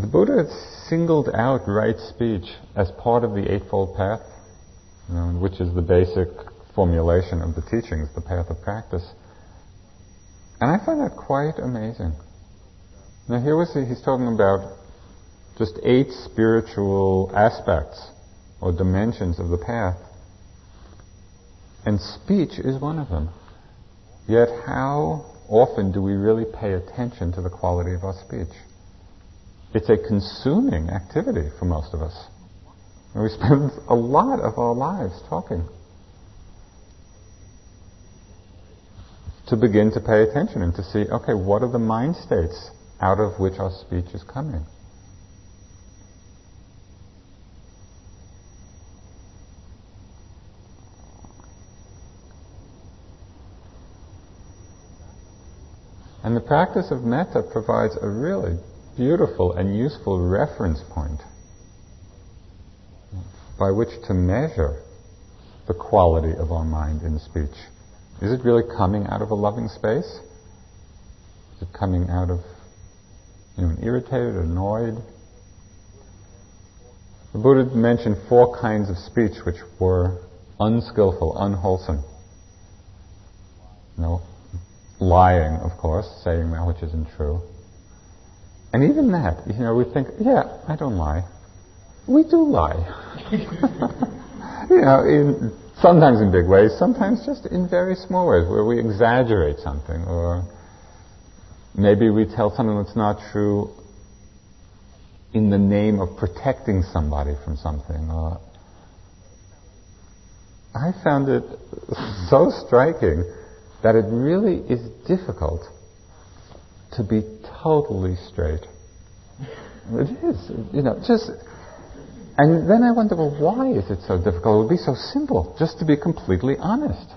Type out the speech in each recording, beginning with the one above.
The Buddha singled out right speech as part of the Eightfold Path, which is the basic formulation of the teachings, the path of practice. And I find that quite amazing. Now here he's talking about just 8 spiritual aspects or dimensions of the path. And speech is one of them. Yet how often do we really pay attention to the quality of our speech? It's a consuming activity for most of us. And we spend a lot of our lives talking. To begin to pay attention and to see, okay, what are the mind states out of which our speech is coming? And the practice of metta provides a really beautiful and useful reference point by which to measure the quality of our mind in speech. Is it really coming out of a loving space? Is it coming out of an irritated, annoyed? The Buddha mentioned 4 kinds of speech which were unskillful, unwholesome. Lying, of course, saying that which isn't true. And even that, we think, yeah, I don't lie. We do lie. Sometimes in big ways, sometimes just in very small ways where we exaggerate something, or maybe we tell something that's not true in the name of protecting somebody from something. Or I found it so striking that it really is difficult to be totally straight. It is, and then I wonder, why is it so difficult? It would be so simple, just to be completely honest.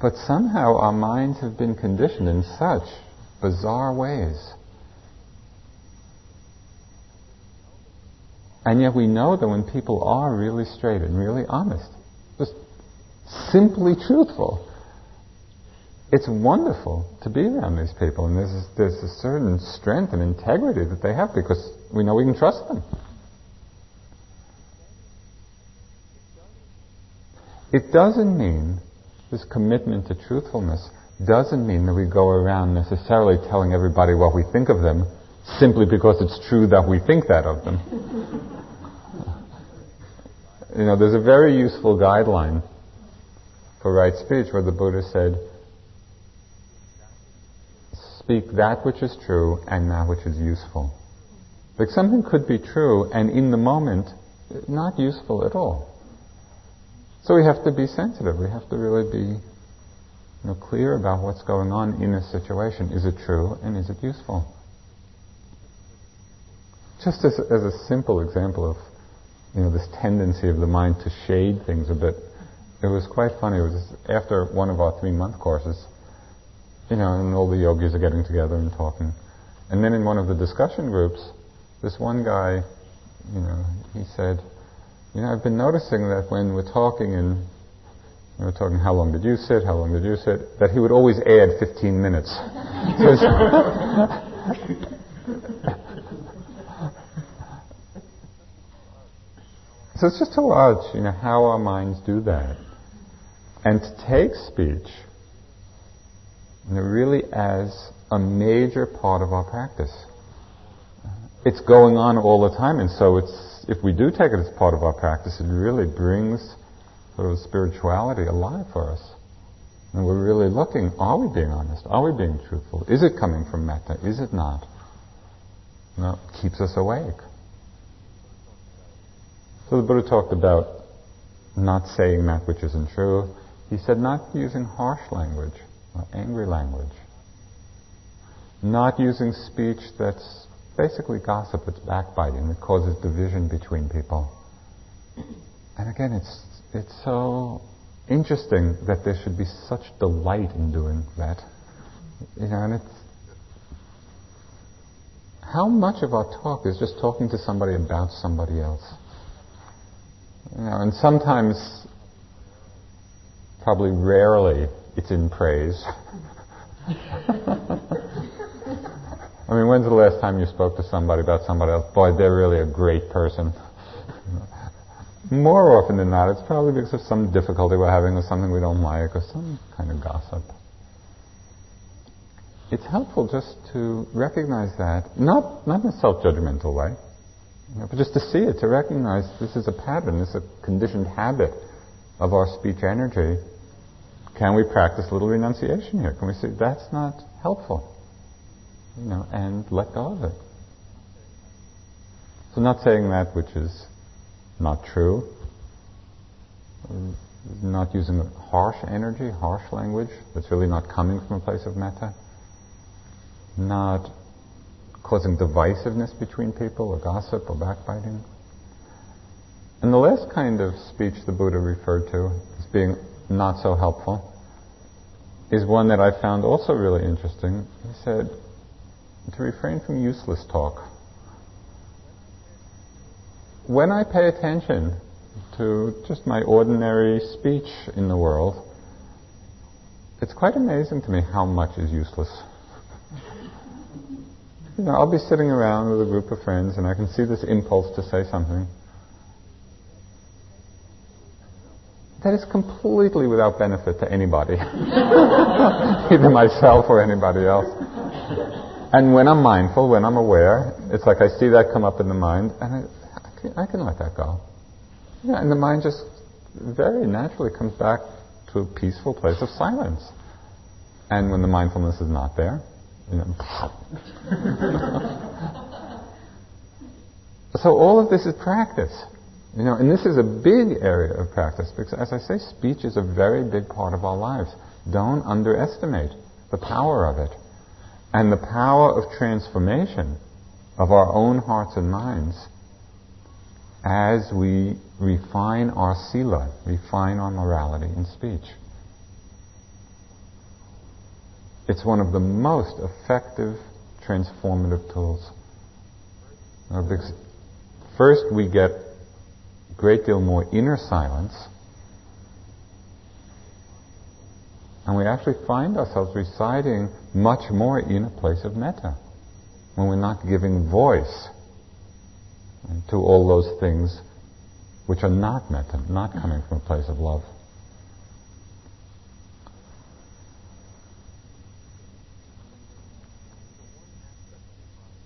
But somehow our minds have been conditioned in such bizarre ways. And yet we know that when people are really straight and really honest, just simply truthful, it's wonderful to be around these people, and there's a certain strength and integrity that they have because we know we can trust them. It doesn't mean, this commitment to truthfulness doesn't mean that we go around necessarily telling everybody what we think of them simply because it's true that we think that of them. There's a very useful guideline for right speech where the Buddha said, speak that which is true and that which is useful. Like something could be true and in the moment not useful at all. So we have to be sensitive. We have to really be clear about what's going on in a situation. Is it true and is it useful? Just as a simple example of this tendency of the mind to shade things a bit. It was quite funny. It was after one of our 3-month courses, and all the yogis are getting together and talking. And then in one of the discussion groups, this one guy, he said, I've been noticing that when we're talking and we're talking, how long did you sit, that he would always add 15 minutes. So it's just to watch, how our minds do that. And to take speech really as a major part of our practice. It's going on all the time, and so if we do take it as part of our practice, it really brings sort of spirituality alive for us. And we're really looking, are we being honest? Are we being truthful? Is it coming from metta? Is it not? No, it keeps us awake. So the Buddha talked about not saying that which isn't true. He said not using harsh language. Angry language. Not using speech that's basically gossip, it's backbiting, that causes division between people. And again, it's so interesting that there should be such delight in doing that. And it's how much of our talk is just talking to somebody about somebody else. And sometimes, probably rarely, it's in praise. I mean, when's the last time you spoke to somebody about somebody else? Boy, they're really a great person. More often than not, it's probably because of some difficulty we're having or something we don't like or some kind of gossip. It's helpful just to recognize that, not in a self-judgmental way, you know, but just to see it, to recognize this is a pattern, this is a conditioned habit of our speech energy. Can we practice a little renunciation here? Can we say, that's not helpful? You know, and let go of it. So not saying that which is not true, not using harsh energy, harsh language that's really not coming from a place of metta, not causing divisiveness between people or gossip or backbiting. And the last kind of speech the Buddha referred to as being not so helpful is one that I found also really interesting. He said to refrain from useless talk. When I pay attention to just my ordinary speech in the world, it's quite amazing to me how much is useless. You know, I'll be sitting around with a group of friends and I can see this impulse to say something that is completely without benefit to anybody, either myself or anybody else. And when I'm mindful, when I'm aware, it's like I see that come up in the mind and I can let that go. Yeah, and the mind just very naturally comes back to a peaceful place of silence. And when the mindfulness is not there, you know. So all of this is practice. You know, and this is a big area of practice because, as I say, speech is a very big part of our lives. Don't underestimate the power of it. And the power of transformation of our own hearts and minds as we refine our sila, refine our morality in speech. It's one of the most effective transformative tools. Because first we get a great deal more inner silence, and we actually find ourselves residing much more in a place of metta when we're not giving voice to all those things which are not metta, not coming from a place of love.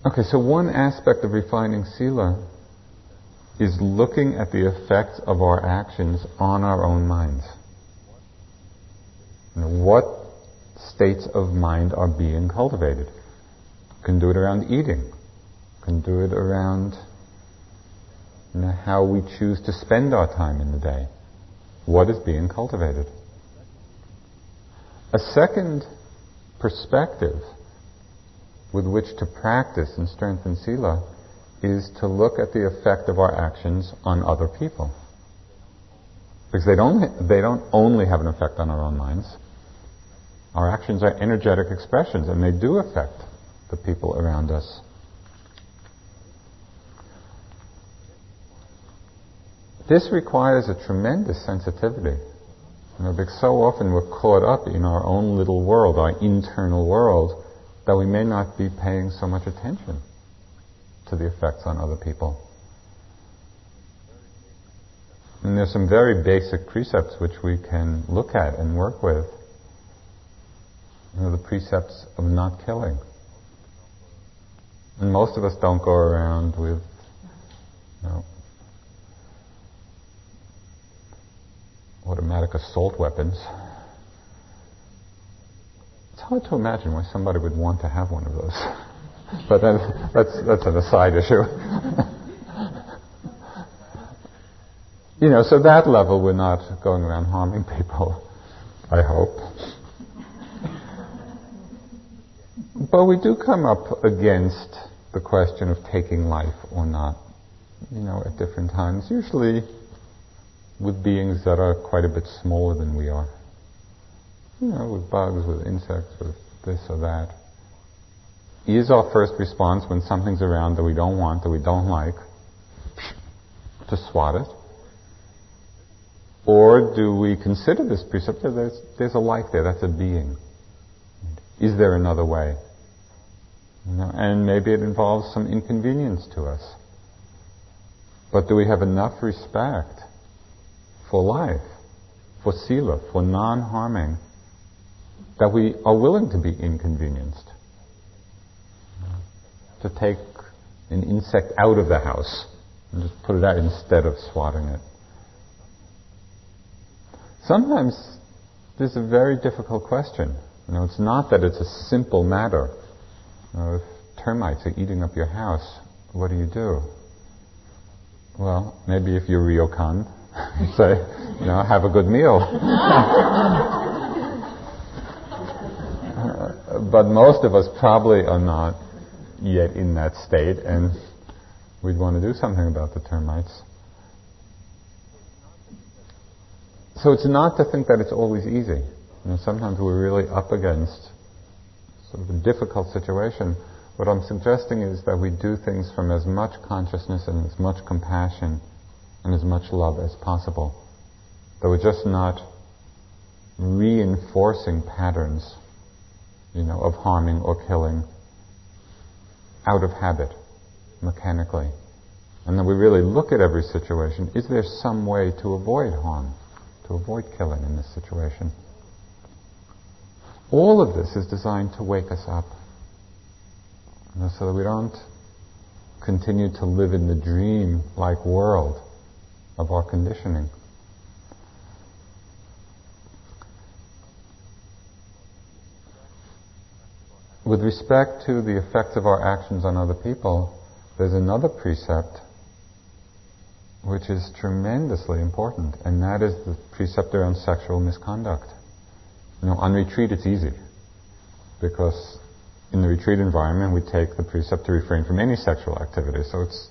Okay, so one aspect of refining sila is looking at the effects of our actions on our own minds. You know, what states of mind are being cultivated? You can do it around eating. You can do it around, you know, how we choose to spend our time in the day. What is being cultivated? A second perspective with which to practice and strengthen sila is to look at the effect of our actions on other people. Because they don't only have an effect on our own minds. Our actions are energetic expressions and they do affect the people around us. This requires a tremendous sensitivity. You know, because so often we're caught up in our own little world, our internal world, that we may not be paying so much attention to the effects on other people. And there's some very basic precepts which we can look at and work with. You know, the precepts of not killing. And most of us don't go around with, you know, automatic assault weapons. It's hard to imagine why somebody would want to have one of those. But that's an aside issue. You know, so that level we're not going around harming people, I hope. But we do come up against the question of taking life or not, you know, at different times, usually with beings that are quite a bit smaller than we are. You know, with bugs, with insects, with this or that. Is our first response when something's around that we don't want, that we don't like, to swat it? Or do we consider this precept that there's a life there, that's a being? Is there another way? And maybe it involves some inconvenience to us. But do we have enough respect for life, for sila, for non-harming, that we are willing to be inconvenienced? To take an insect out of the house and just put it out instead of swatting it. Sometimes this is a very difficult question. It's not that it's a simple matter. If termites are eating up your house, what do you do? Well, maybe if you're Ryokan, say, have a good meal. But most of us probably are not yet in that state, and we'd want to do something about the termites. So it's not to think that it's always easy. Sometimes we're really up against sort of a difficult situation. What I'm suggesting is that we do things from as much consciousness and as much compassion and as much love as possible. That we're just not reinforcing patterns, of harming or killing out of habit, mechanically. And then we really look at every situation. Is there some way to avoid harm, to avoid killing in this situation? All of this is designed to wake us up, so that we don't continue to live in the dream-like world of our conditioning. With respect to the effects of our actions on other people, there's another precept which is tremendously important, and that is the precept around sexual misconduct. On retreat it's easy, because in the retreat environment we take the precept to refrain from any sexual activity, so it's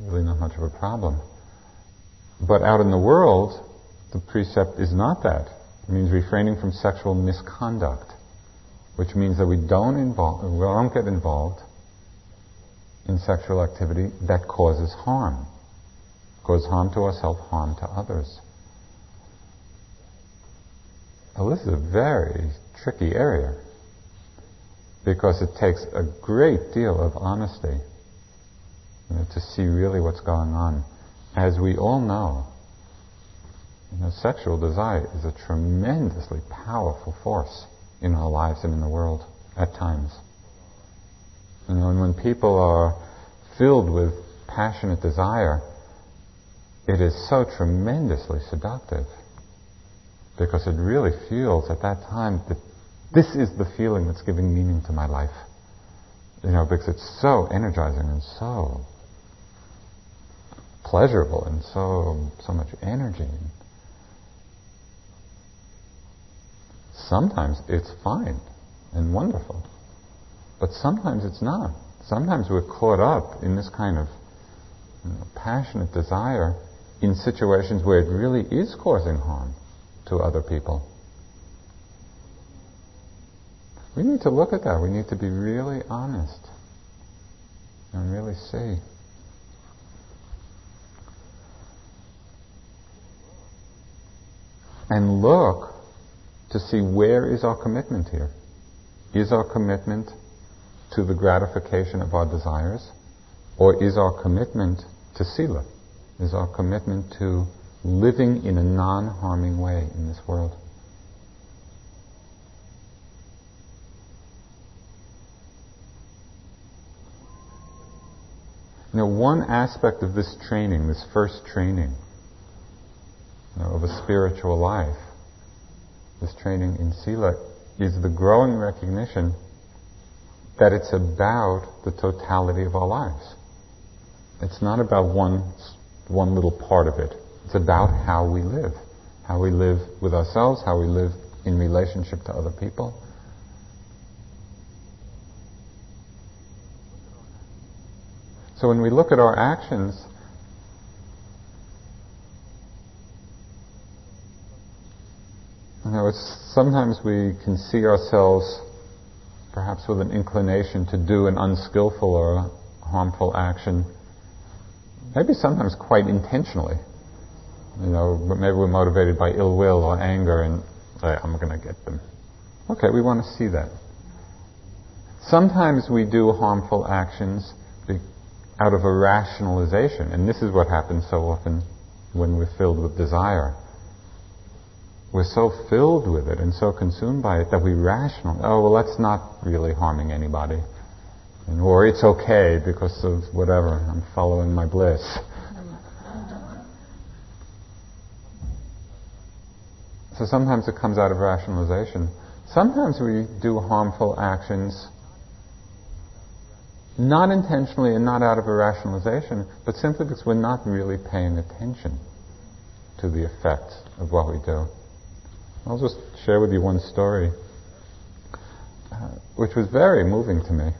really not much of a problem. But out in the world, the precept is not that. It means refraining from sexual misconduct, which means that we don't get involved in sexual activity that causes harm. Causes harm to ourselves, harm to others. Well, this is a very tricky area, because it takes a great deal of honesty to see really what's going on. As we all know, sexual desire is a tremendously powerful force in our lives and in the world at times. And when people are filled with passionate desire, it is so tremendously seductive. Because it really feels at that time that this is the feeling that's giving meaning to my life. Because it's so energizing and so pleasurable and so much energy. Sometimes it's fine and wonderful, but sometimes it's not. Sometimes we're caught up in this kind of passionate desire in situations where it really is causing harm to other people. We need to look at that. We need to be really honest and really see. And look to see, where is our commitment here? Is our commitment to the gratification of our desires, or is our commitment to sila? Is our commitment to living in a non-harming way in this world? One aspect of this training, this first training of a spiritual life, this training in sila, is the growing recognition that it's about the totality of our lives. It's not about one little part of it. It's about how we live with ourselves, how we live in relationship to other people. So when we look at our actions, sometimes we can see ourselves perhaps with an inclination to do an unskillful or harmful action, maybe sometimes quite intentionally. Maybe we're motivated by ill will or anger, and I'm going to get them. Okay, we want to see that. Sometimes we do harmful actions out of a rationalization, and this is what happens so often when we're filled with desire. We're so filled with it and so consumed by it that we rationalize, oh, well, that's not really harming anybody. And, or it's okay because of whatever, I'm following my bliss. So sometimes it comes out of rationalization. Sometimes we do harmful actions not intentionally and not out of a rationalization, but simply because we're not really paying attention to the effect of what we do. I'll just share with you one story, which was very moving to me.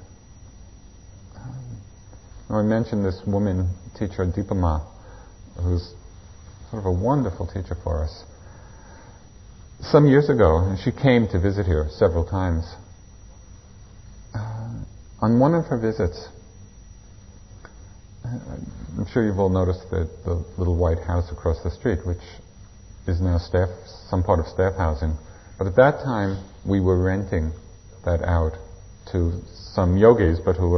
I mentioned this woman teacher, Dipa Ma, who's sort of a wonderful teacher for us. Some years ago, and she came to visit here several times. On one of her visits, I'm sure you've all noticed that the little white house across the street, which is now some part of staff housing, but at that time we were renting that out to some yogis, but who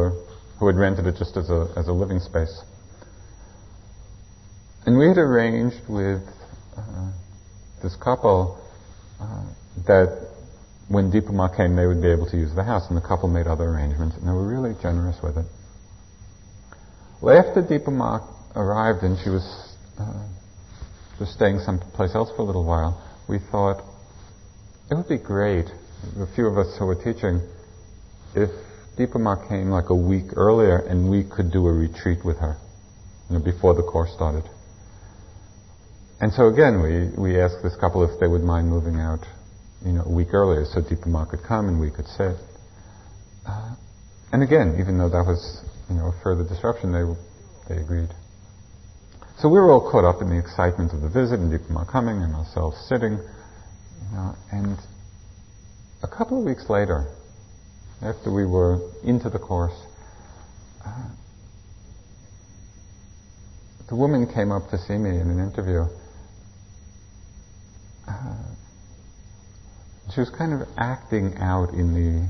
had rented it just as a living space. And we had arranged with this couple that when Dipa Ma came, they would be able to use the house, and the couple made other arrangements, and they were really generous with it. Well, after Dipa Ma arrived and she was just staying someplace else for a little while, we thought it would be great, a few of us who were teaching, if Dipa Ma came like a week earlier and we could do a retreat with her, before the course started. And so again, we asked this couple if they would mind moving out a week earlier so Dipa Ma could come and we could sit. And again, even though that was a further disruption, they agreed. So we were all caught up in the excitement of the visit and Dipa Ma coming and ourselves sitting. And a couple of weeks later, after we were into the course, the woman came up to see me in an interview. She was kind of acting out in the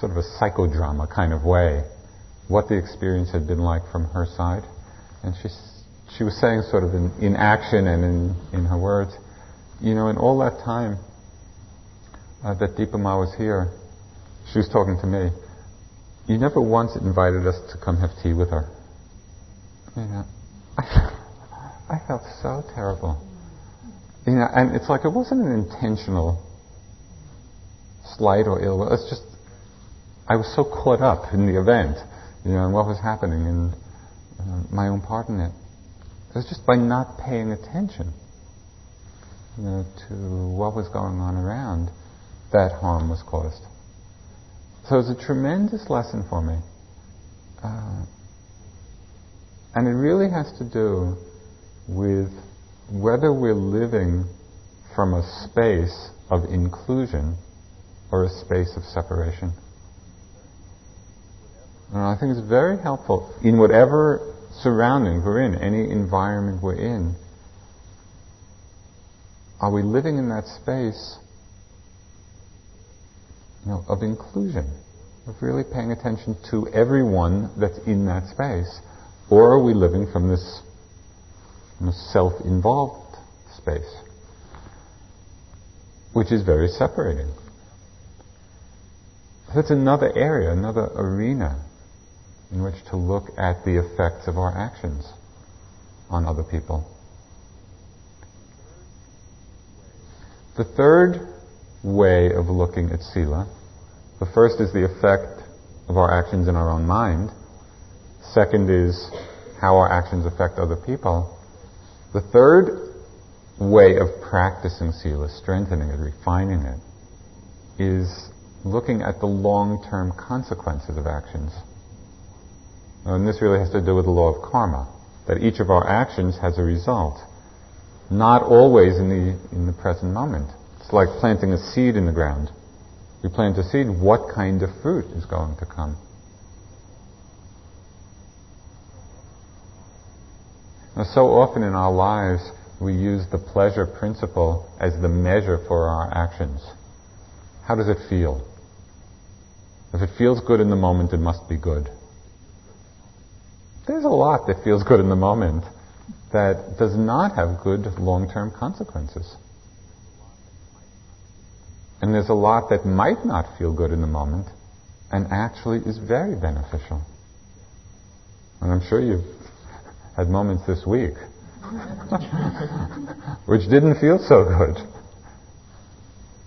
sort of a psychodrama kind of way what the experience had been like from her side, and she was saying sort of in action and in her words, in all that time that Dipa Ma was here, she was talking to me, you never once invited us to come have tea with her. I felt so terrible. And it's like it wasn't an intentional slight or ill will. It's just I was so caught up in the event, and what was happening and my own part in it. It was just by not paying attention, to what was going on around, that harm was caused. So it was a tremendous lesson for me. And it really has to do with whether we're living from a space of inclusion or a space of separation. And I think it's very helpful in whatever surrounding we're in, any environment we're in. Are we living in that space, of inclusion, of really paying attention to everyone that's in that space? Or are we living from this self-involved space, which is very separating? That's another area, another arena in which to look at the effects of our actions on other people. The third way of looking at sila, the first is the effect of our actions in our own mind. Second is how our actions affect other people. The third way of practicing sila, strengthening it, refining it, is looking at the long-term consequences of actions. And this really has to do with the law of karma, that each of our actions has a result, not always in the present moment. It's like planting a seed in the ground. We plant a seed, what kind of fruit is going to come? Now, so often in our lives, we use the pleasure principle as the measure for our actions. How does it feel? If it feels good in the moment, it must be good. There's a lot that feels good in the moment that does not have good long-term consequences. And there's a lot that might not feel good in the moment and actually is very beneficial. And I'm sure you've had moments this week which didn't feel so good.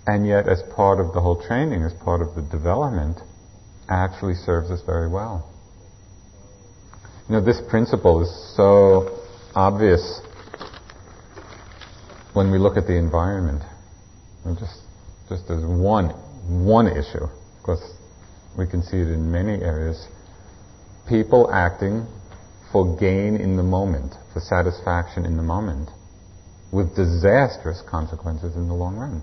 And yet, as part of the whole training, as part of the development, actually serves us very well. You know, this principle is so obvious when we look at the environment. And just as one issue, of course, we can see it in many areas. People acting for gain in the moment, for satisfaction in the moment, with disastrous consequences in the long run.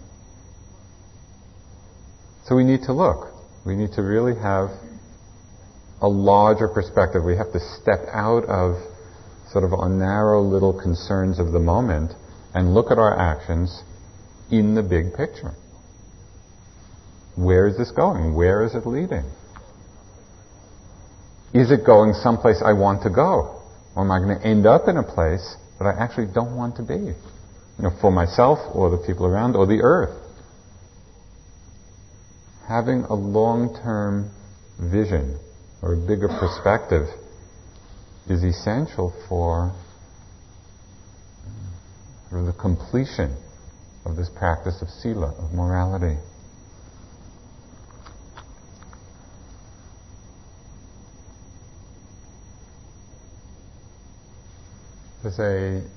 So we need to look. We need to really have a larger perspective. We have to step out of sort of our narrow little concerns of the moment and look at our actions in the big picture. Where is this going? Where is it leading? Is it going someplace I want to go? Or am I going to end up in a place that I actually don't want to be? You know, for myself or the people around or the earth. Having a long-term vision or a bigger perspective is essential for the completion of this practice of sila, of morality. There's an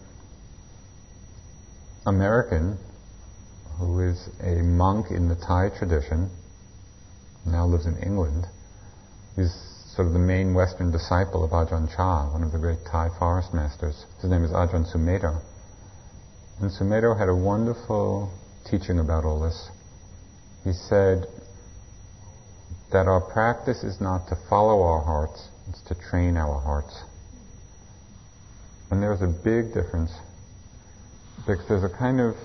American who is a monk in the Thai tradition, now lives in England. He's sort of the main Western disciple of Ajahn Chah, one of the great Thai forest masters. His name is Ajahn Sumedho. And Sumedho had a wonderful teaching about all this. He said that our practice is not to follow our hearts, it's to train our hearts. And there's a big difference, because there's a kind of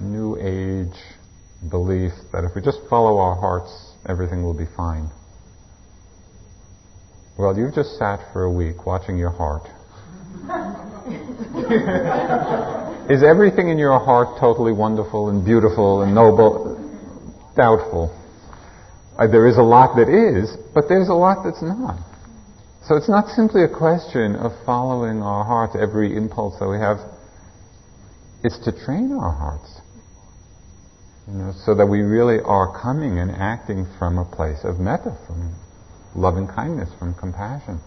new age belief that if we just follow our hearts, everything will be fine. Well, you've just sat for a week watching your heart. Is everything in your heart totally wonderful and beautiful and noble? Doubtful. There is a lot that is, but there's a lot that's not. So it's not simply a question of following our hearts, every impulse that we have. It's to train our hearts, so that we really are coming and acting from a place of metta, from loving kindness, from compassion.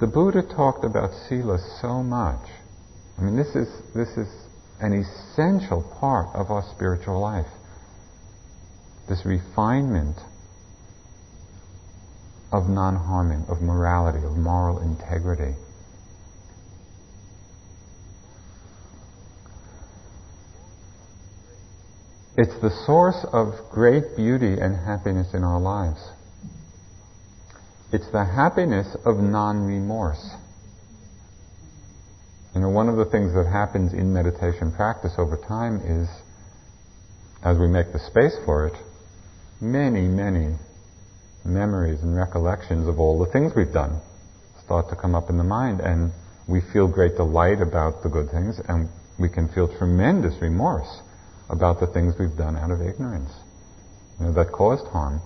The Buddha talked about sila so much. I mean, this is an essential part of our spiritual life. This refinement of non-harming, of morality, of moral integrity. It's the source of great beauty and happiness in our lives. It's the happiness of non-remorse. You know, one of the things that happens in meditation practice over time is, as we make the space for it, many memories and recollections of all the things we've done start to come up in the mind, and we feel great delight about the good things, and we can feel tremendous remorse about the things we've done out of ignorance, that caused harm.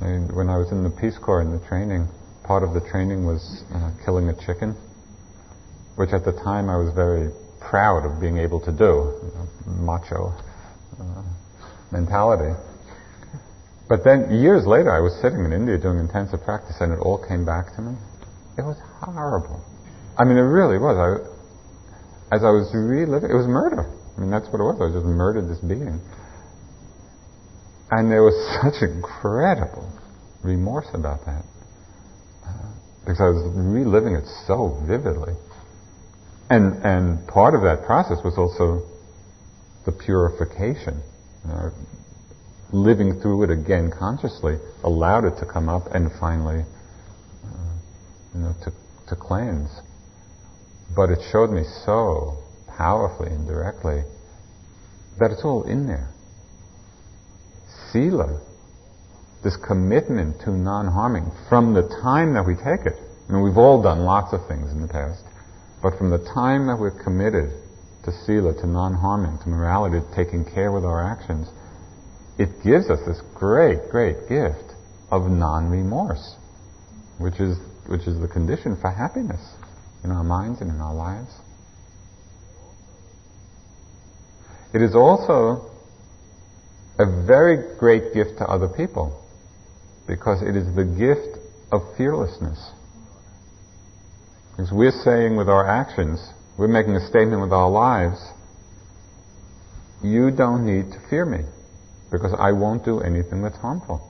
And when I was in the Peace Corps in the training, part of the training was killing a chicken, which at the time I was very proud of being able to do, macho mentality. But then years later, I was sitting in India doing intensive practice, and it all came back to me. It was horrible. I mean, it really was. As I was reliving, it was murder. I mean, that's what it was. I just murdered this being. And there was such incredible remorse about that, because I was reliving it so vividly. And part of that process was also the purification. Living through it again consciously allowed it to come up and finally to cleanse. But it showed me so powerfully and directly that it's all in there. Sila, this commitment to non-harming from the time that we take it. I mean, we've all done lots of things in the past, but from the time that we're committed to sila, to non-harming, to morality, to taking care with our actions, it gives us this great, great gift of non-remorse, which is the condition for happiness in our minds and in our lives. It is also a very great gift to other people, because it is the gift of fearlessness. Because we're saying with our actions, we're making a statement with our lives, you don't need to fear me, because I won't do anything that's harmful.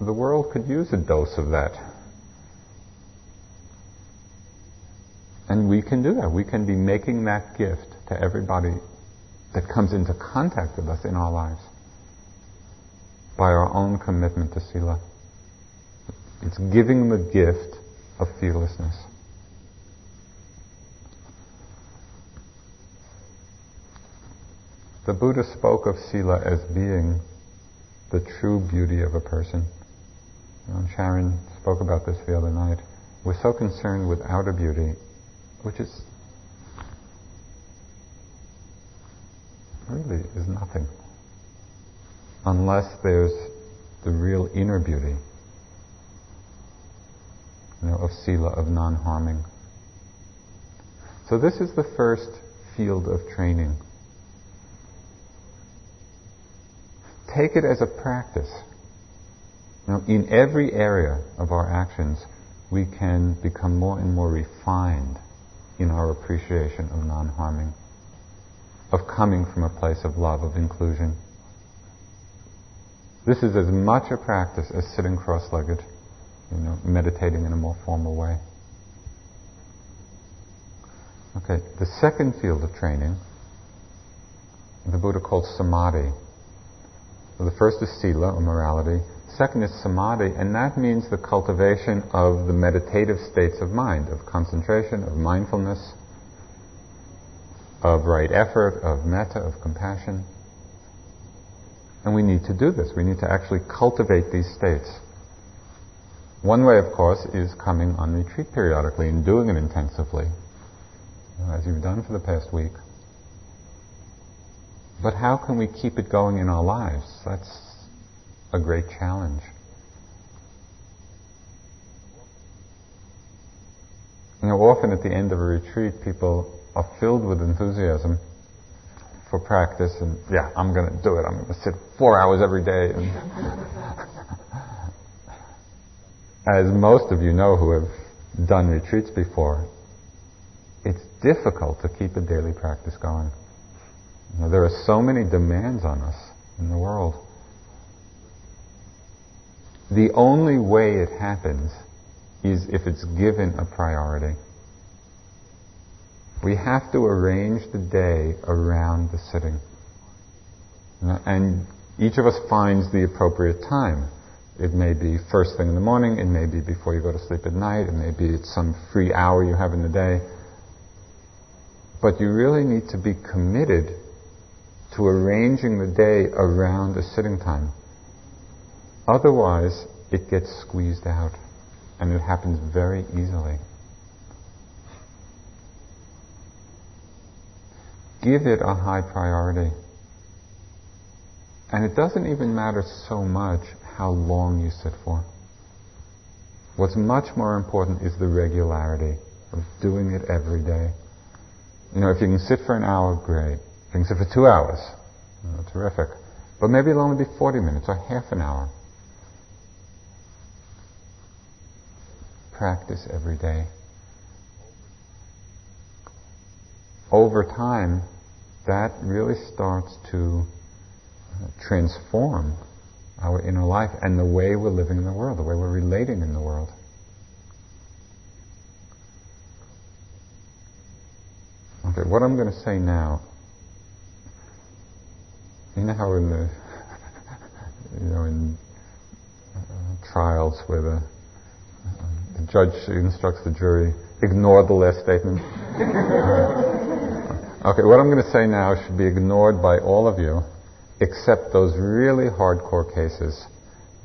The world could use a dose of that. And we can do that. We can be making that gift to everybody that comes into contact with us in our lives by our own commitment to sila. It's giving the gift of fearlessness. The Buddha spoke of sila as being the true beauty of a person. And Sharon spoke about this the other night. We're so concerned with outer beauty, which is really is nothing, unless there's the real inner beauty, of sila, of non-harming. So this is the first field of training. Take it as a practice. In every area of our actions, we can become more and more refined in our appreciation of non-harming, of coming from a place of love, of inclusion. This is as much a practice as sitting cross-legged, meditating in a more formal way. Okay, the second field of training, the Buddha called samadhi. Well, the first is sila, or morality. Second is samadhi, and that means the cultivation of the meditative states of mind, of concentration, of mindfulness, of right effort, of metta, of compassion. And we need to do this. We need to actually cultivate these states. One way, of course, is coming on retreat periodically and doing it intensively, as you've done for the past week. But how can we keep it going in our lives? That's a great challenge. Often at the end of a retreat, people are filled with enthusiasm for practice, and I'm going to do it. I'm going to sit 4 hours every day. And as most of you know who have done retreats before, it's difficult to keep a daily practice going. There are so many demands on us in the world. The only way it happens is if it's given a priority. We have to arrange the day around the sitting. And each of us finds the appropriate time. It may be first thing in the morning, it may be before you go to sleep at night, it may be it's some free hour you have in the day. But you really need to be committed to arranging the day around the sitting time. Otherwise, it gets squeezed out, and it happens very easily. Give it a high priority. And it doesn't even matter so much how long you sit for. What's much more important is the regularity of doing it every day. If you can sit for an hour, great. If you can sit for 2 hours, terrific. But maybe it'll only be 40 minutes or half an hour. Practice every day. Over time, that really starts to transform our inner life and the way we're living in the world, the way we're relating in the world. Okay, what I'm going to say now, how in the, in trials where the judge instructs the jury, ignore the last statement. Okay, what I'm going to say now should be ignored by all of you, except those really hardcore cases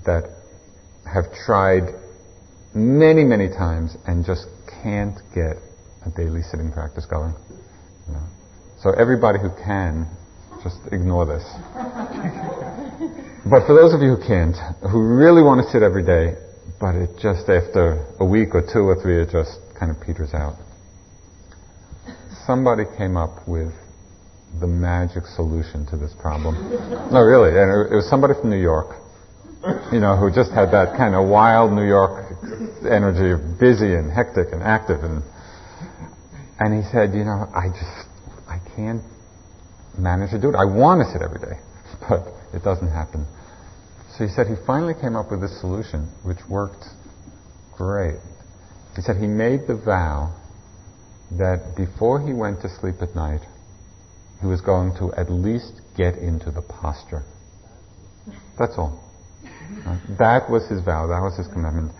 that have tried many, many times and just can't get a daily sitting practice going. You know? So everybody who can, just ignore this. But for those of you who can't, who really want to sit every day, but it just after a week or two or three, it just kind of peters out. Somebody came up with the magic solution to this problem. No, really, and it was somebody from New York, you know, who just had that kind of wild New York energy of busy and hectic and active, and he said, you know, I can't manage to do it. I want to sit every day, but it doesn't happen. So he said he finally came up with this solution, which worked great. He said he made the vow that before he went to sleep at night, he was going to at least get into the posture. That's all. That was his vow. That was his commitment.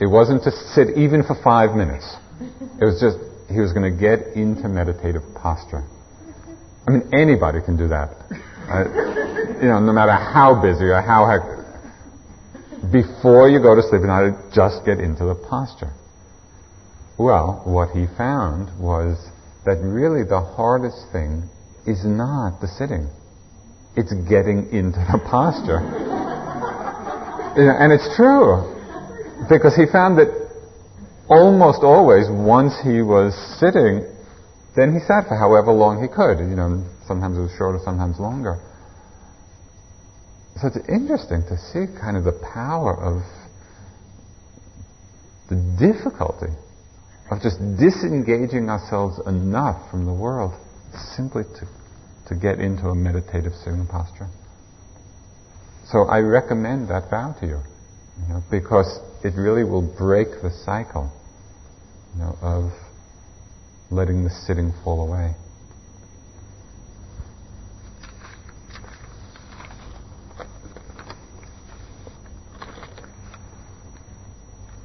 It wasn't to sit even for 5 minutes. It was just, he was going to get into meditative posture. I mean, anybody can do that. You know, no matter how busy or how hectic, before you go to sleep at night, just get into the posture. Well, what he found was that really the hardest thing is not the sitting. It's getting into the posture. You know, and it's true, because he found that almost always, once he was sitting, then he sat for however long he could. You know, sometimes it was shorter, sometimes longer. So it's interesting to see kind of the power of the difficulty of just disengaging ourselves enough from the world simply to get into a meditative sitting posture. So I recommend that vow to you, you know, because it really will break the cycle, you know, of letting the sitting fall away.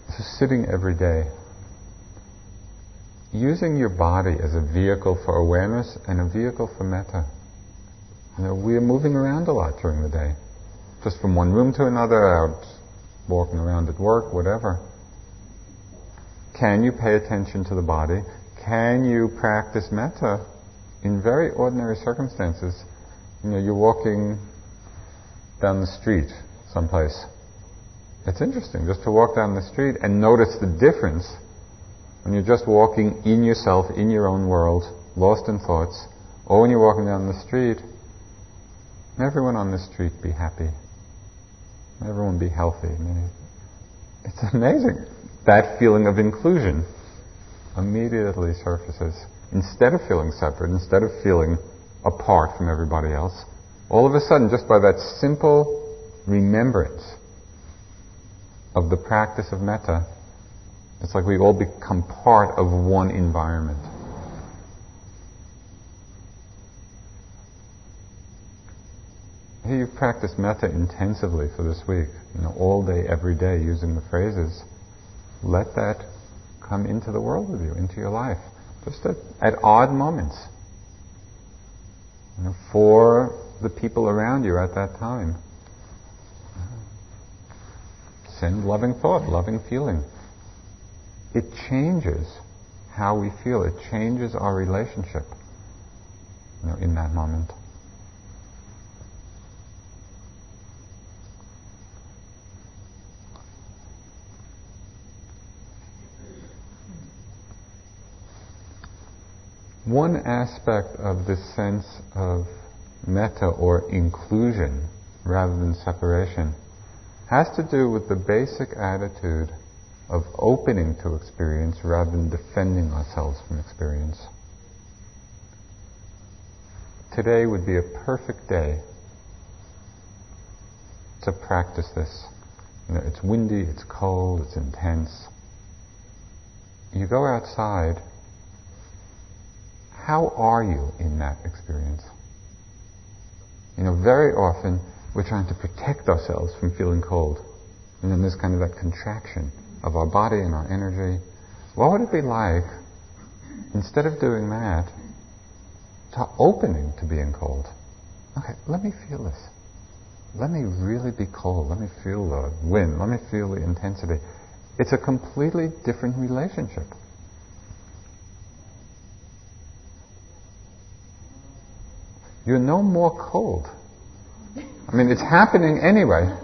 So sitting every day, using your body as a vehicle for awareness and a vehicle for metta. You know, we are moving around a lot during the day, just from one room to another, out walking around at work, whatever. Can you pay attention to the body? Can you practice metta in very ordinary circumstances? You know, you're walking down the street someplace. It's interesting just to walk down the street and notice the difference when you're just walking in yourself, in your own world, lost in thoughts, or when you're walking down the street. Everyone on the street be happy. Everyone be healthy. I mean, it's amazing. That feeling of inclusion immediately surfaces. Instead of feeling separate, instead of feeling apart from everybody else, all of a sudden, just by that simple remembrance of the practice of metta, it's like we all become part of one environment. Here you've practiced metta intensively for this week, you know, all day, every day, using the phrases. Let that come into the world with you, into your life, just at odd moments, you know, for the people around you at that time. Send loving thought, loving feeling. It changes how we feel. It changes our relationship, you know, in that moment. One aspect of this sense of metta or inclusion rather than separation has to do with the basic attitude of opening to experience rather than defending ourselves from experience. Today would be a perfect day to practice this. You know, it's windy, it's cold, it's intense. You go outside. How are you in that experience? You know, very often we're trying to protect ourselves from feeling cold. And then there's kind of that contraction. of our body and our energy, what would it be like, instead of doing that, to opening to being cold? Okay, let me feel this. Let me really be cold. Let me feel the wind. Let me feel the intensity. It's a completely different relationship. You're no more cold. I mean, it's happening anyway.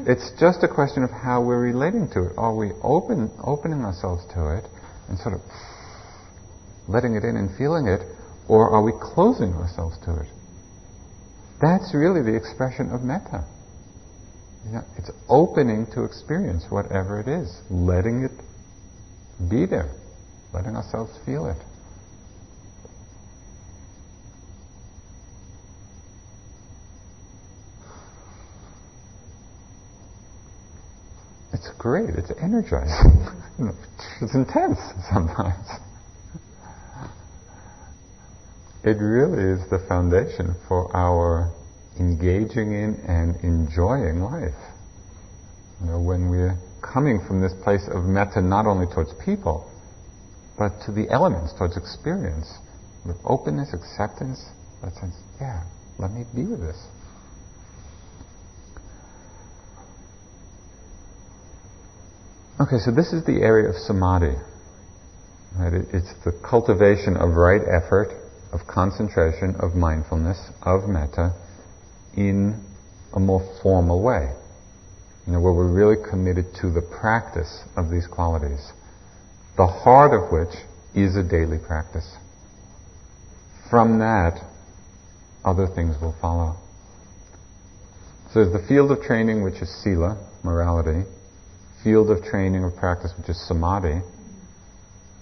It's just a question of how we're relating to it. Are we opening ourselves to it and sort of letting it in and feeling it, or are we closing ourselves to it? That's really the expression of metta. You know, it's opening to experience whatever it is, letting it be there, letting ourselves feel it. It's great, it's energizing. It's intense sometimes. It really is the foundation for our engaging in and enjoying life. You know, when we're coming from this place of metta, not only towards people, but to the elements, towards experience, with openness, acceptance, that sense, yeah, let me be with this. Okay, so this is the area of samadhi. Right? It's the cultivation of right effort, of concentration, of mindfulness, of metta in a more formal way, you know, where we're really committed to the practice of these qualities, the heart of which is a daily practice. From that, other things will follow. So there's the field of training, which is sila, morality, field of training of practice, which is samadhi.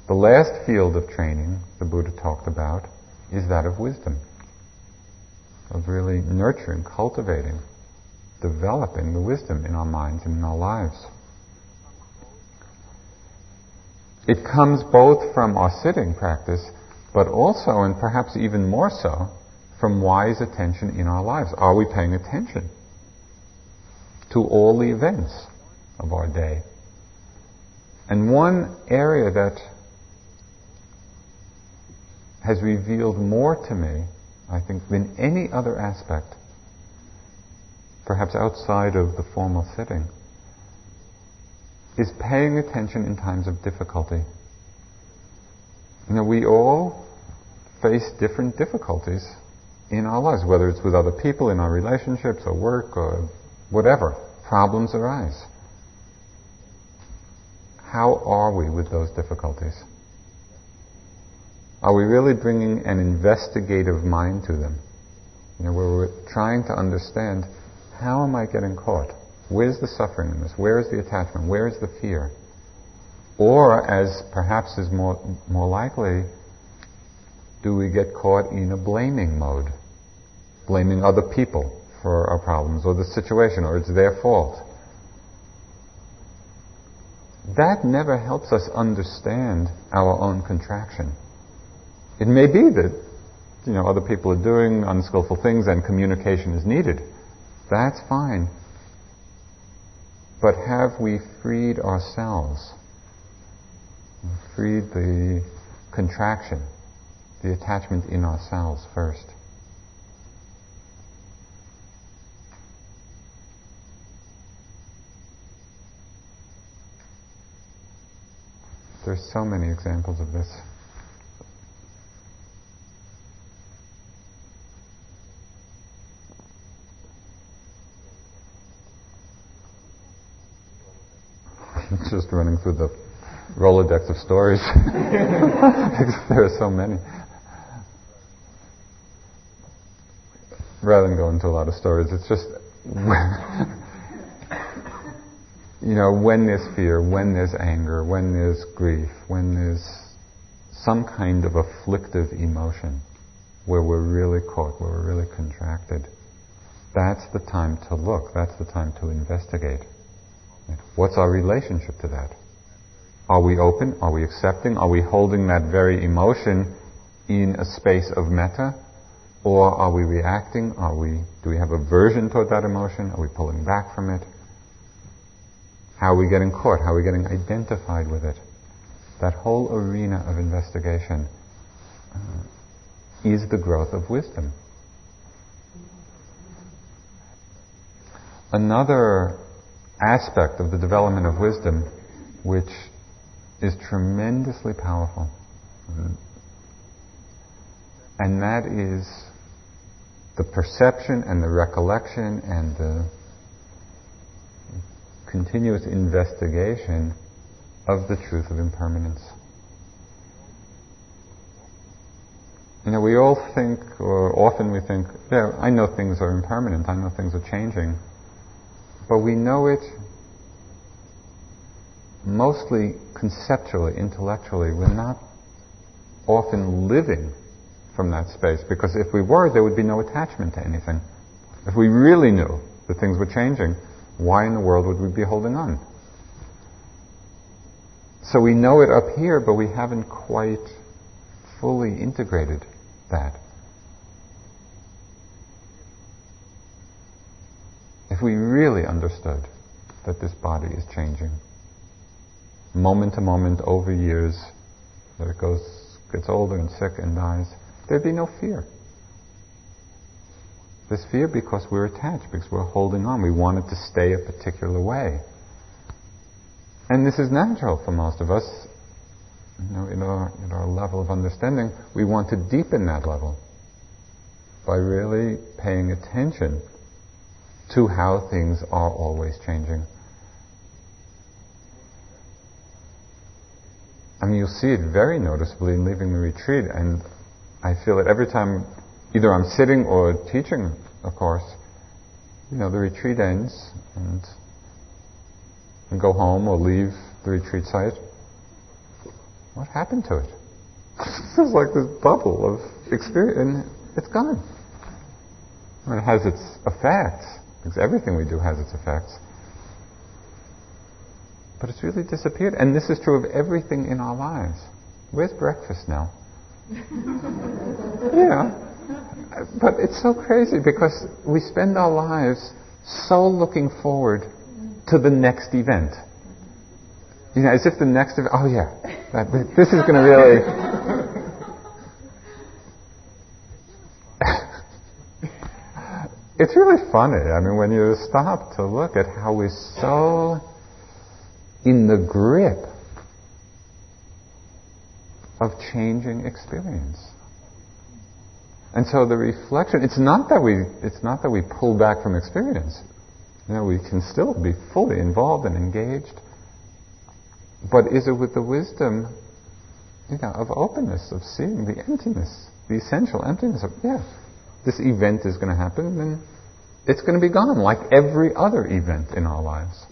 The last field of training the Buddha talked about is that of wisdom, of really nurturing, cultivating, developing the wisdom in our minds and in our lives. It comes both from our sitting practice, but also, and perhaps even more so, from wise attention in our lives. Are we paying attention to all the events of our day? And one area that has revealed more to me, I think, than any other aspect, perhaps outside of the formal sitting, is paying attention in times of difficulty. You know, we all face different difficulties in our lives, whether it's with other people, in our relationships, or work, or whatever. Problems arise. How are we with those difficulties? Are we really bringing an investigative mind to them? You know, where we're trying to understand, how am I getting caught? Where's the suffering in this? Where is the attachment? Where is the fear? Or, as perhaps is more likely, do we get caught in a blaming mode? Blaming other people for our problems, or the situation, or it's their fault. That never helps us understand our own contraction. It may be that, you know, other people are doing unskillful things and communication is needed. That's fine. But have we freed ourselves? Freed the contraction, the attachment in ourselves first? There's so many examples of this. Just running through the Rolodex of stories. There are so many. Rather than go into a lot of stories, it's just, you know, when there's fear, when there's anger, when there's grief, when there's some kind of afflictive emotion where we're really caught, where we're really contracted, that's the time to look, that's the time to investigate. What's our relationship to that? Are we open? Are we accepting? Are we holding that very emotion in a space of metta? Or are we reacting? Do we have aversion toward that emotion? Are we pulling back from it? how we're getting caught, how we're getting identified with it. That whole arena of investigation is the growth of wisdom. Another aspect of the development of wisdom, which is tremendously powerful, and that is the perception and the recollection and the continuous investigation of the truth of impermanence. You know, we all think, or often we think, yeah, I know things are impermanent, I know things are changing, but we know it mostly conceptually, intellectually. We're not often living from that space, because if we were, there would be no attachment to anything. If we really knew that things were changing, why in the world would we be holding on? So we know it up here, but we haven't quite fully integrated that. If we really understood that this body is changing, moment to moment, over years, that it gets older and sick and dies, there'd be no fear. There's fear because we're attached, because we're holding on. We want it to stay a particular way. And this is natural for most of us. You know, in our level of understanding, we want to deepen that level by really paying attention to how things are always changing. I mean, you'll see it very noticeably in leaving the retreat, and I feel it every time either I'm sitting or teaching a course. You know, the retreat ends and go home or leave the retreat site. What happened to it? It's like this bubble of experience, and it's gone. I mean, it has its effects, because everything we do has its effects. But it's really disappeared, and this is true of everything in our lives. Where's breakfast now? Yeah. But it's so crazy, because we spend our lives so looking forward to the next event. You know, as if the next event, oh yeah, this is going to really... It's really funny, I mean, when you stop to look at how we're so in the grip of changing experience. And so the reflection, it's not that we pull back from experience. You know, we can still be fully involved and engaged. But is it with the wisdom, you know, of openness, of seeing the emptiness, the essential emptiness of, yeah, this event is going to happen and it's going to be gone, like every other event in our lives.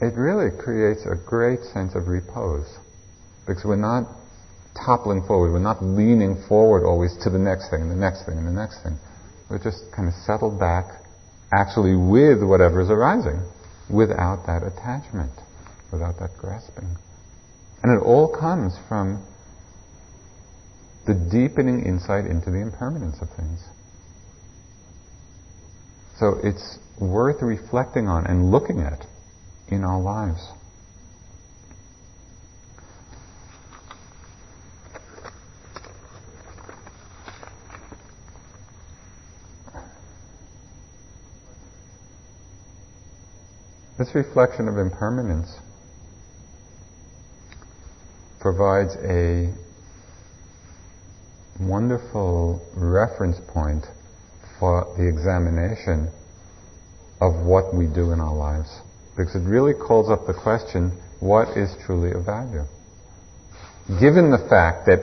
It really creates a great sense of repose, because we're not toppling forward, we're not leaning forward always to the next thing and the next thing and the next thing. We're just kind of settled back, actually, with whatever is arising, without that attachment, without that grasping. And it all comes from the deepening insight into the impermanence of things. So it's worth reflecting on and looking at in our lives. This reflection of impermanence provides a wonderful reference point for the examination of what we do in our lives, because it really calls up the question, what is truly of value? Given the fact that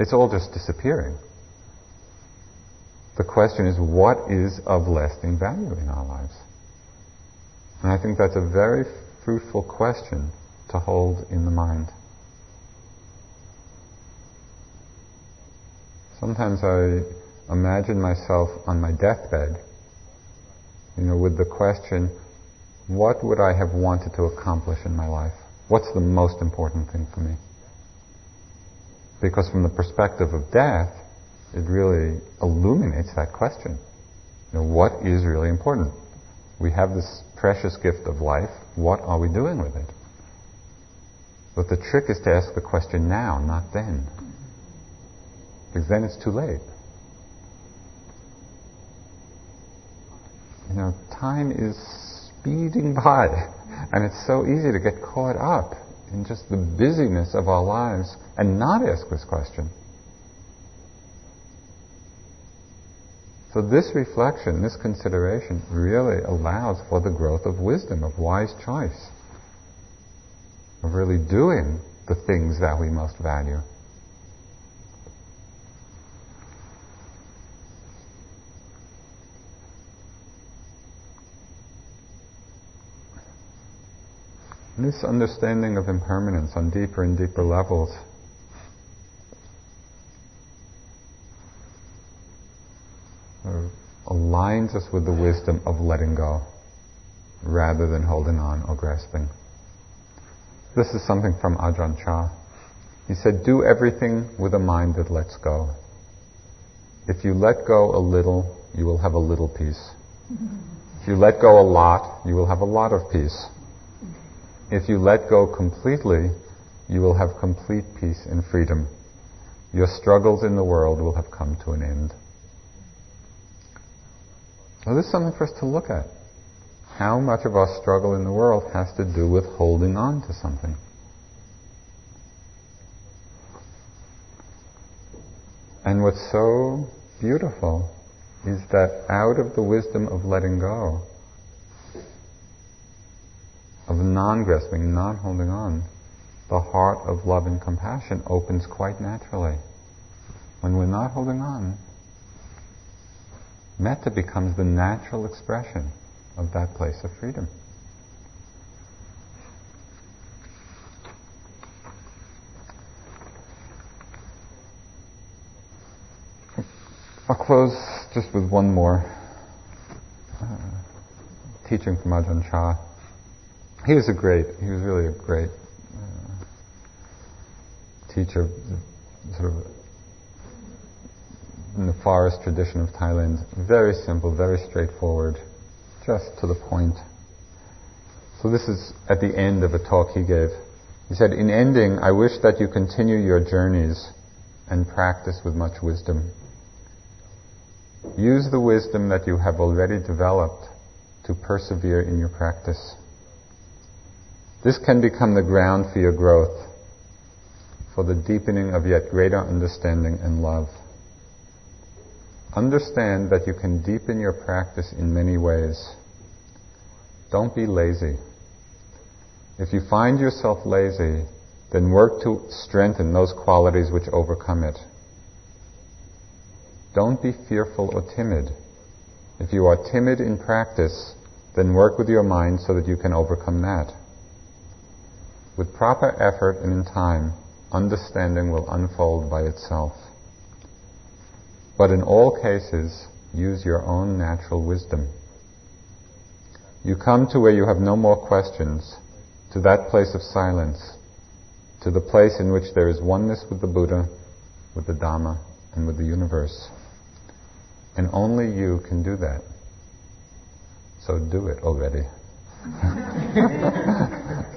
it's all just disappearing, the question is, what is of lasting value in our lives? And I think that's a very fruitful question to hold in the mind. Sometimes I imagine myself on my deathbed, you know, with the question, what would I have wanted to accomplish in my life? What's the most important thing for me? Because from the perspective of death, it really illuminates that question. You know, what is really important? We have this precious gift of life. What are we doing with it? But the trick is to ask the question now, not then. Because then it's too late. You know, time is speeding by, and it's so easy to get caught up in just the busyness of our lives and not ask this question. So this reflection, this consideration really allows for the growth of wisdom, of wise choice, of really doing the things that we most value. This understanding of impermanence on deeper and deeper levels aligns us with the wisdom of letting go rather than holding on or grasping. This is something from Ajahn Chah. He said, do everything with a mind that lets go. If you let go a little, you will have a little peace. If you let go a lot, you will have a lot of peace. If you let go completely, you will have complete peace and freedom. Your struggles in the world will have come to an end. So this is something for us to look at. How much of our struggle in the world has to do with holding on to something? And what's so beautiful is that out of the wisdom of letting go, of non-grasping, not holding on, the heart of love and compassion opens quite naturally. When we're not holding on, metta becomes the natural expression of that place of freedom. I'll close just with one more teaching from Ajahn Chah. He was really a great teacher, sort of in the forest tradition of Thailand. Very simple, very straightforward, just to the point. So this is at the end of a talk he gave. He said, in ending, I wish that you continue your journeys and practice with much wisdom. Use the wisdom that you have already developed to persevere in your practice. This can become the ground for your growth, for the deepening of yet greater understanding and love. Understand that you can deepen your practice in many ways. Don't be lazy. If you find yourself lazy, then work to strengthen those qualities which overcome it. Don't be fearful or timid. If you are timid in practice, then work with your mind so that you can overcome that. With proper effort and in time, understanding will unfold by itself. But in all cases, use your own natural wisdom. You come to where you have no more questions, to that place of silence, to the place in which there is oneness with the Buddha, with the Dhamma, and with the universe. And only you can do that. So do it already.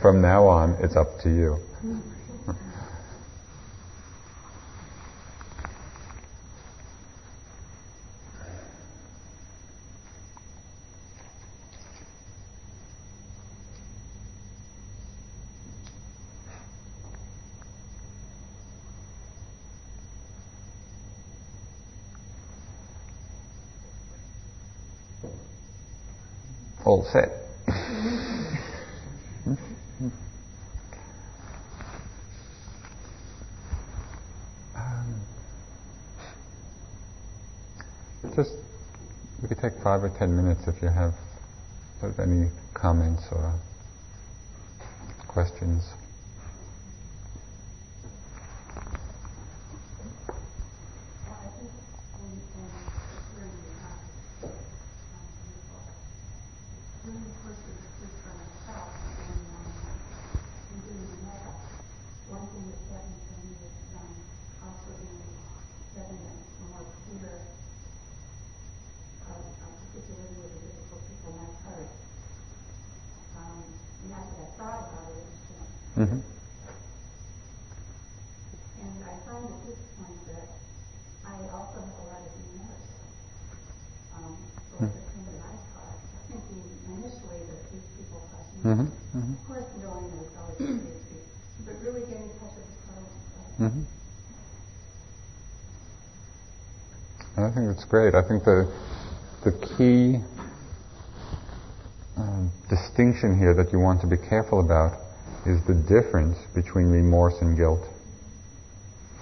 From now on, it's up to you. All set. Just, we could take 5 or 10 minutes if you have any comments or questions. Particularly with the difficult people, my heart. trying to teach him that I also have a lot of remorse for the pain that I caused. I think initially that these people caused me. Mm-hmm. Of course, knowing that it's always a great treat, but really getting in touch with the cause. Mm-hmm. I think it's great. I think the key distinction here that you want to be careful about is the difference between remorse and guilt.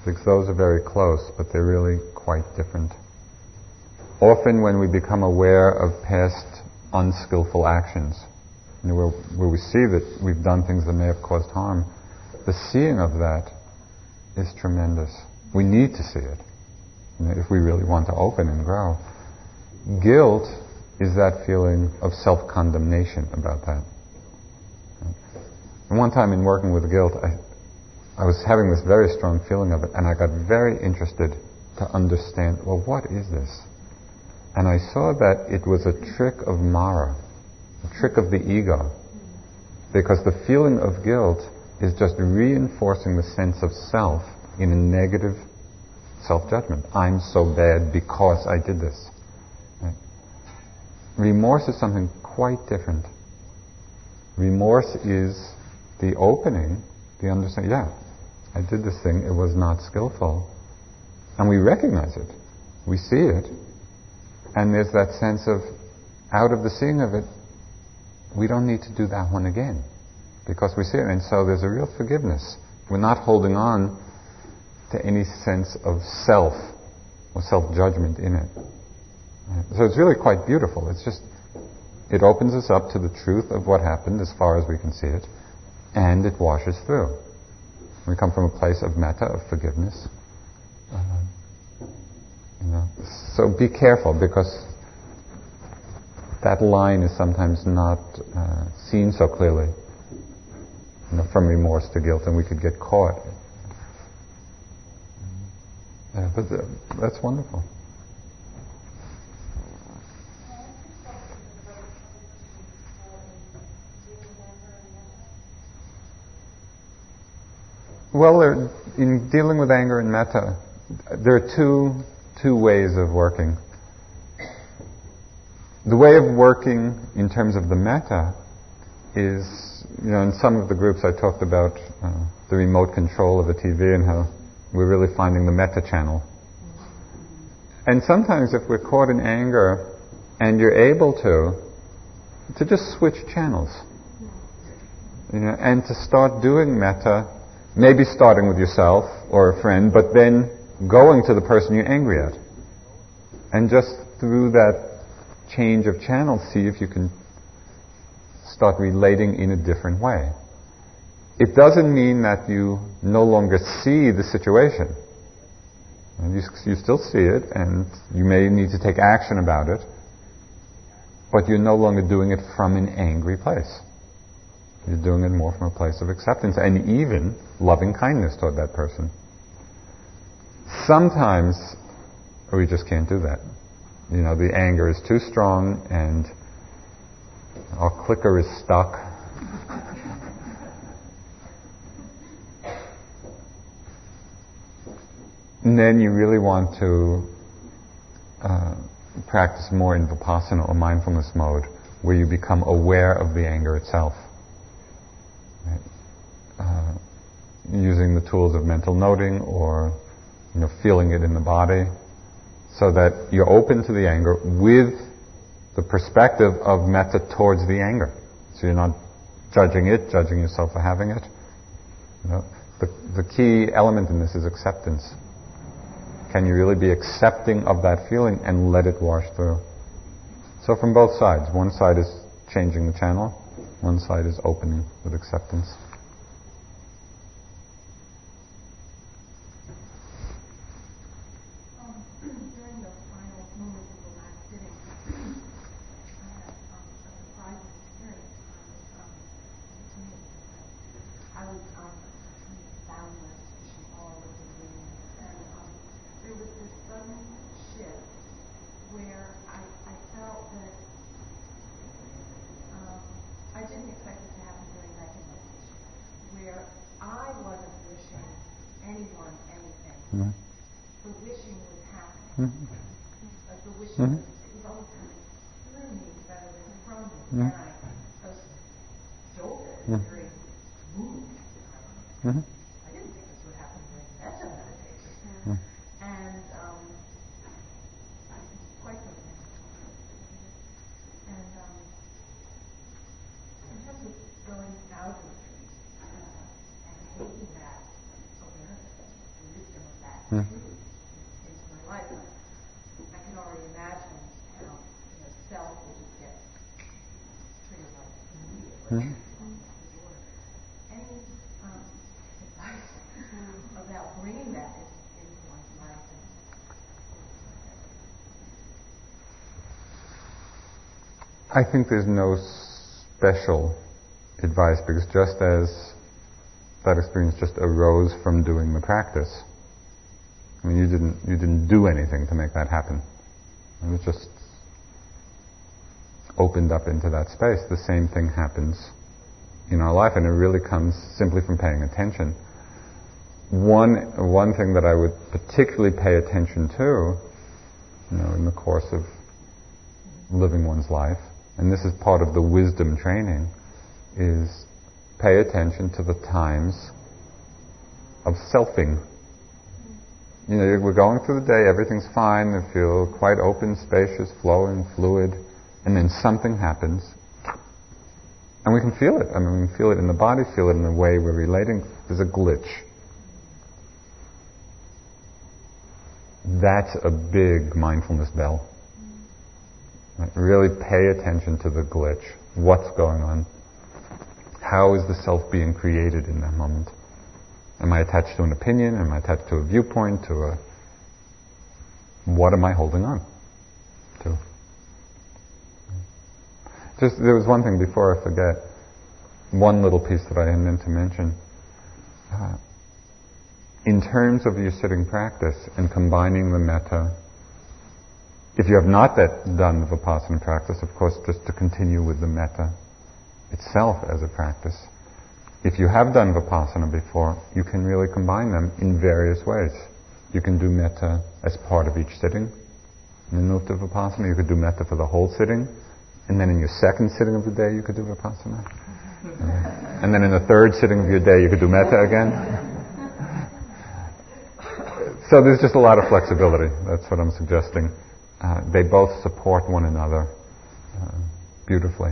Because those are very close, but they're really quite different. Often when we become aware of past unskillful actions, you know, where we see that we've done things that may have caused harm, the seeing of that is tremendous. We need to see it, you know, if we really want to open and grow. Guilt is that feeling of self-condemnation about that. And one time in working with guilt, I was having this very strong feeling of it, and I got very interested to understand, well, what is this? And I saw that it was a trick of Mara, a trick of the ego, because the feeling of guilt is just reinforcing the sense of self in a negative self-judgment. I'm so bad because I did this. Right? Remorse is something quite different. Remorse is the opening, the understanding, yeah, I did this thing, it was not skillful. And we recognize it, we see it, and there's that sense of, out of the seeing of it, we don't need to do that one again, because we see it. And so there's a real forgiveness. We're not holding on to any sense of self or self-judgment in it. So it's really quite beautiful. It's just, it opens us up to the truth of what happened as far as we can see it, and it washes through. We come from a place of metta, of forgiveness. You know, so be careful, because that line is sometimes not seen so clearly, you know, from remorse to guilt, and we could get caught. Yeah, but that's wonderful. Well, in dealing with anger and metta, there are two ways of working. The way of working in terms of the metta is, you know, in some of the groups I talked about the remote control of a TV and how we're really finding the metta channel. And sometimes if we're caught in anger and you're able to just switch channels, you know, and to start doing metta, maybe starting with yourself or a friend, but then going to the person you're angry at. And just through that change of channel, see if you can start relating in a different way. It doesn't mean that you no longer see the situation. You still see it, and you may need to take action about it, but you're no longer doing it from an angry place. You're doing it more from a place of acceptance and even loving kindness toward that person. Sometimes we just can't do that. You know, the anger is too strong and our clicker is stuck. And then you really want to practice more in vipassana or mindfulness mode, where you become aware of the anger itself. Right? Using the tools of mental noting, or, you know, feeling it in the body, so that you're open to the anger with the perspective of metta towards the anger. So you're not judging it, judging yourself for having it. You know, the key element in this is acceptance. Can you really be accepting of that feeling and let it wash through? So from both sides, one side is changing the channel, one side is opening with acceptance. During the final moment of the last sitting, I had a surprising experience. I was boundless all over the room, and there was this sudden shift where I felt that I didn't expect it to happen during that conversation. Mm-hmm. The wishing would happen. Mm-hmm. Like the wishing is always coming through me rather than from me. Mm-hmm. And I was so very moved. Mm-hmm. I didn't think this would happen during metta meditation. Mm-hmm. And quite the same. And in terms of going out of the trees and taking that awareness and wisdom of that truth into my life, I can already imagine how the self would get treated like immediately. Mm-hmm. I think there's no special advice, because just as that experience just arose from doing the practice, I mean, you didn't do anything to make that happen. It was just opened up into that space. The same thing happens in our life, and it really comes simply from paying attention. One thing that I would particularly pay attention to, you know, in the course of living one's life, and this is part of the wisdom training, is pay attention to the times of selfing. You know, we're going through the day, everything's fine, we feel quite open, spacious, flowing, fluid, and then something happens, and we can feel it. I mean, we can feel it in the body, feel it in the way we're relating. There's a glitch. That's a big mindfulness bell. Really pay attention to the glitch. What's going on? How is the self being created in that moment? Am I attached to an opinion? Am I attached to a viewpoint? What am I holding on to? Just, there was one thing before I forget. One little piece that I meant to mention. In terms of your sitting practice and combining the metta, if you have not done the vipassana practice, of course, just to continue with the metta itself as a practice. If you have done vipassana before, you can really combine them in various ways. You can do metta as part of each sitting. In the note of vipassana, you could do metta for the whole sitting, and then in your second sitting of the day, you could do vipassana. And then in the third sitting of your day, you could do metta again. So there's just a lot of flexibility. That's what I'm suggesting. They both support one another beautifully.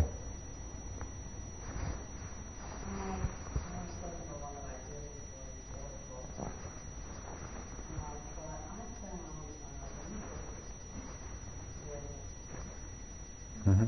Mm-hmm.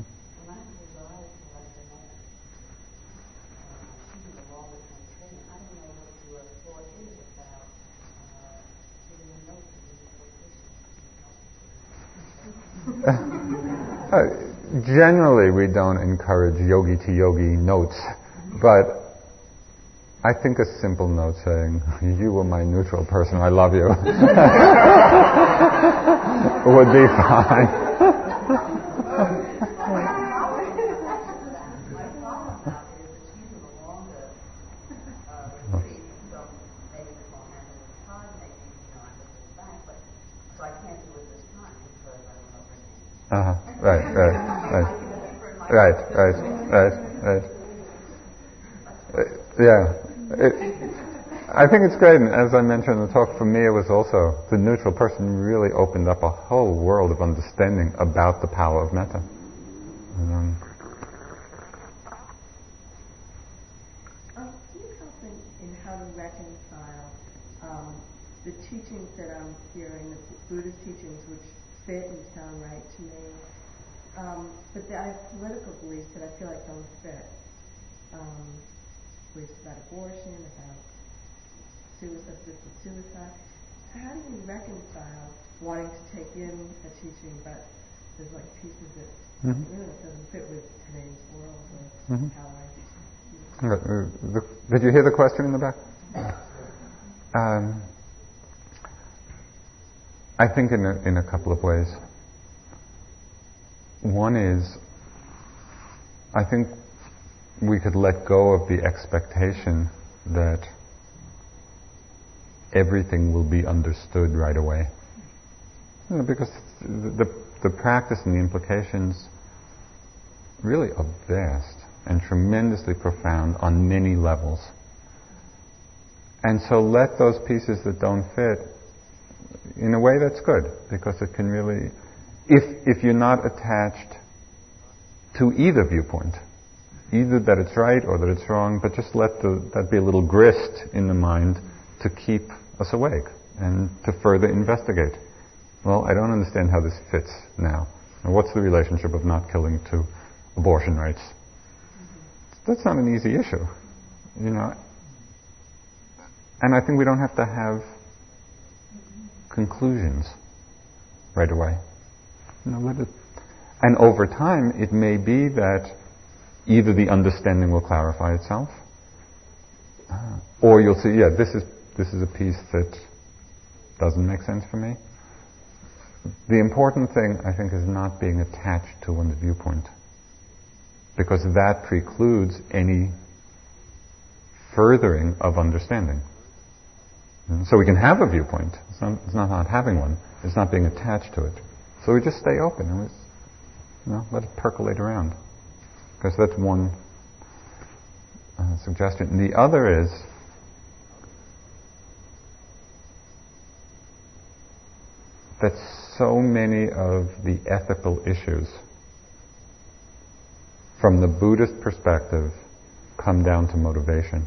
Generally, we don't encourage yogi-to-yogi notes, but I think a simple note saying, "You are my neutral person, I love you," would be fine. Right. Yeah. I think it's great, and as I mentioned in the talk, for me it was also, the neutral person really opened up a whole world of understanding about the power of metta. And, can you help me in how to reconcile the teachings that I'm hearing, the Buddhist teachings, which fit and sound right to me, but I have political beliefs that I feel like don't fit. Beliefs about abortion, about suicide. How do you reconcile wanting to take in a teaching, but there's like pieces that really doesn't fit with today's world or how I... Did you hear the question in the back? I think in a couple of ways. One is, I think we could let go of the expectation that everything will be understood right away. You know, because the practice and the implications really are vast and tremendously profound on many levels. And so let those pieces that don't fit, in a way that's good, because it can really, if you're not attached to either viewpoint, either that it's right or that it's wrong, but just let that be a little grist in the mind to keep us awake and to further investigate. Well, I don't understand how this fits now. And what's the relationship of not killing to abortion rights? That's not an easy issue, you know. And I think we don't have to have conclusions right away. You know, and over time, it may be that either the understanding will clarify itself, or you'll see, yeah, this is a piece that doesn't make sense for me. The important thing, I think, is not being attached to one's viewpoint, because that precludes any furthering of understanding. So we can have a viewpoint. It's not having one. It's not being attached to it. So we just stay open and we, you know, let it percolate around. Because that's one suggestion. And the other is that so many of the ethical issues from the Buddhist perspective come down to motivation.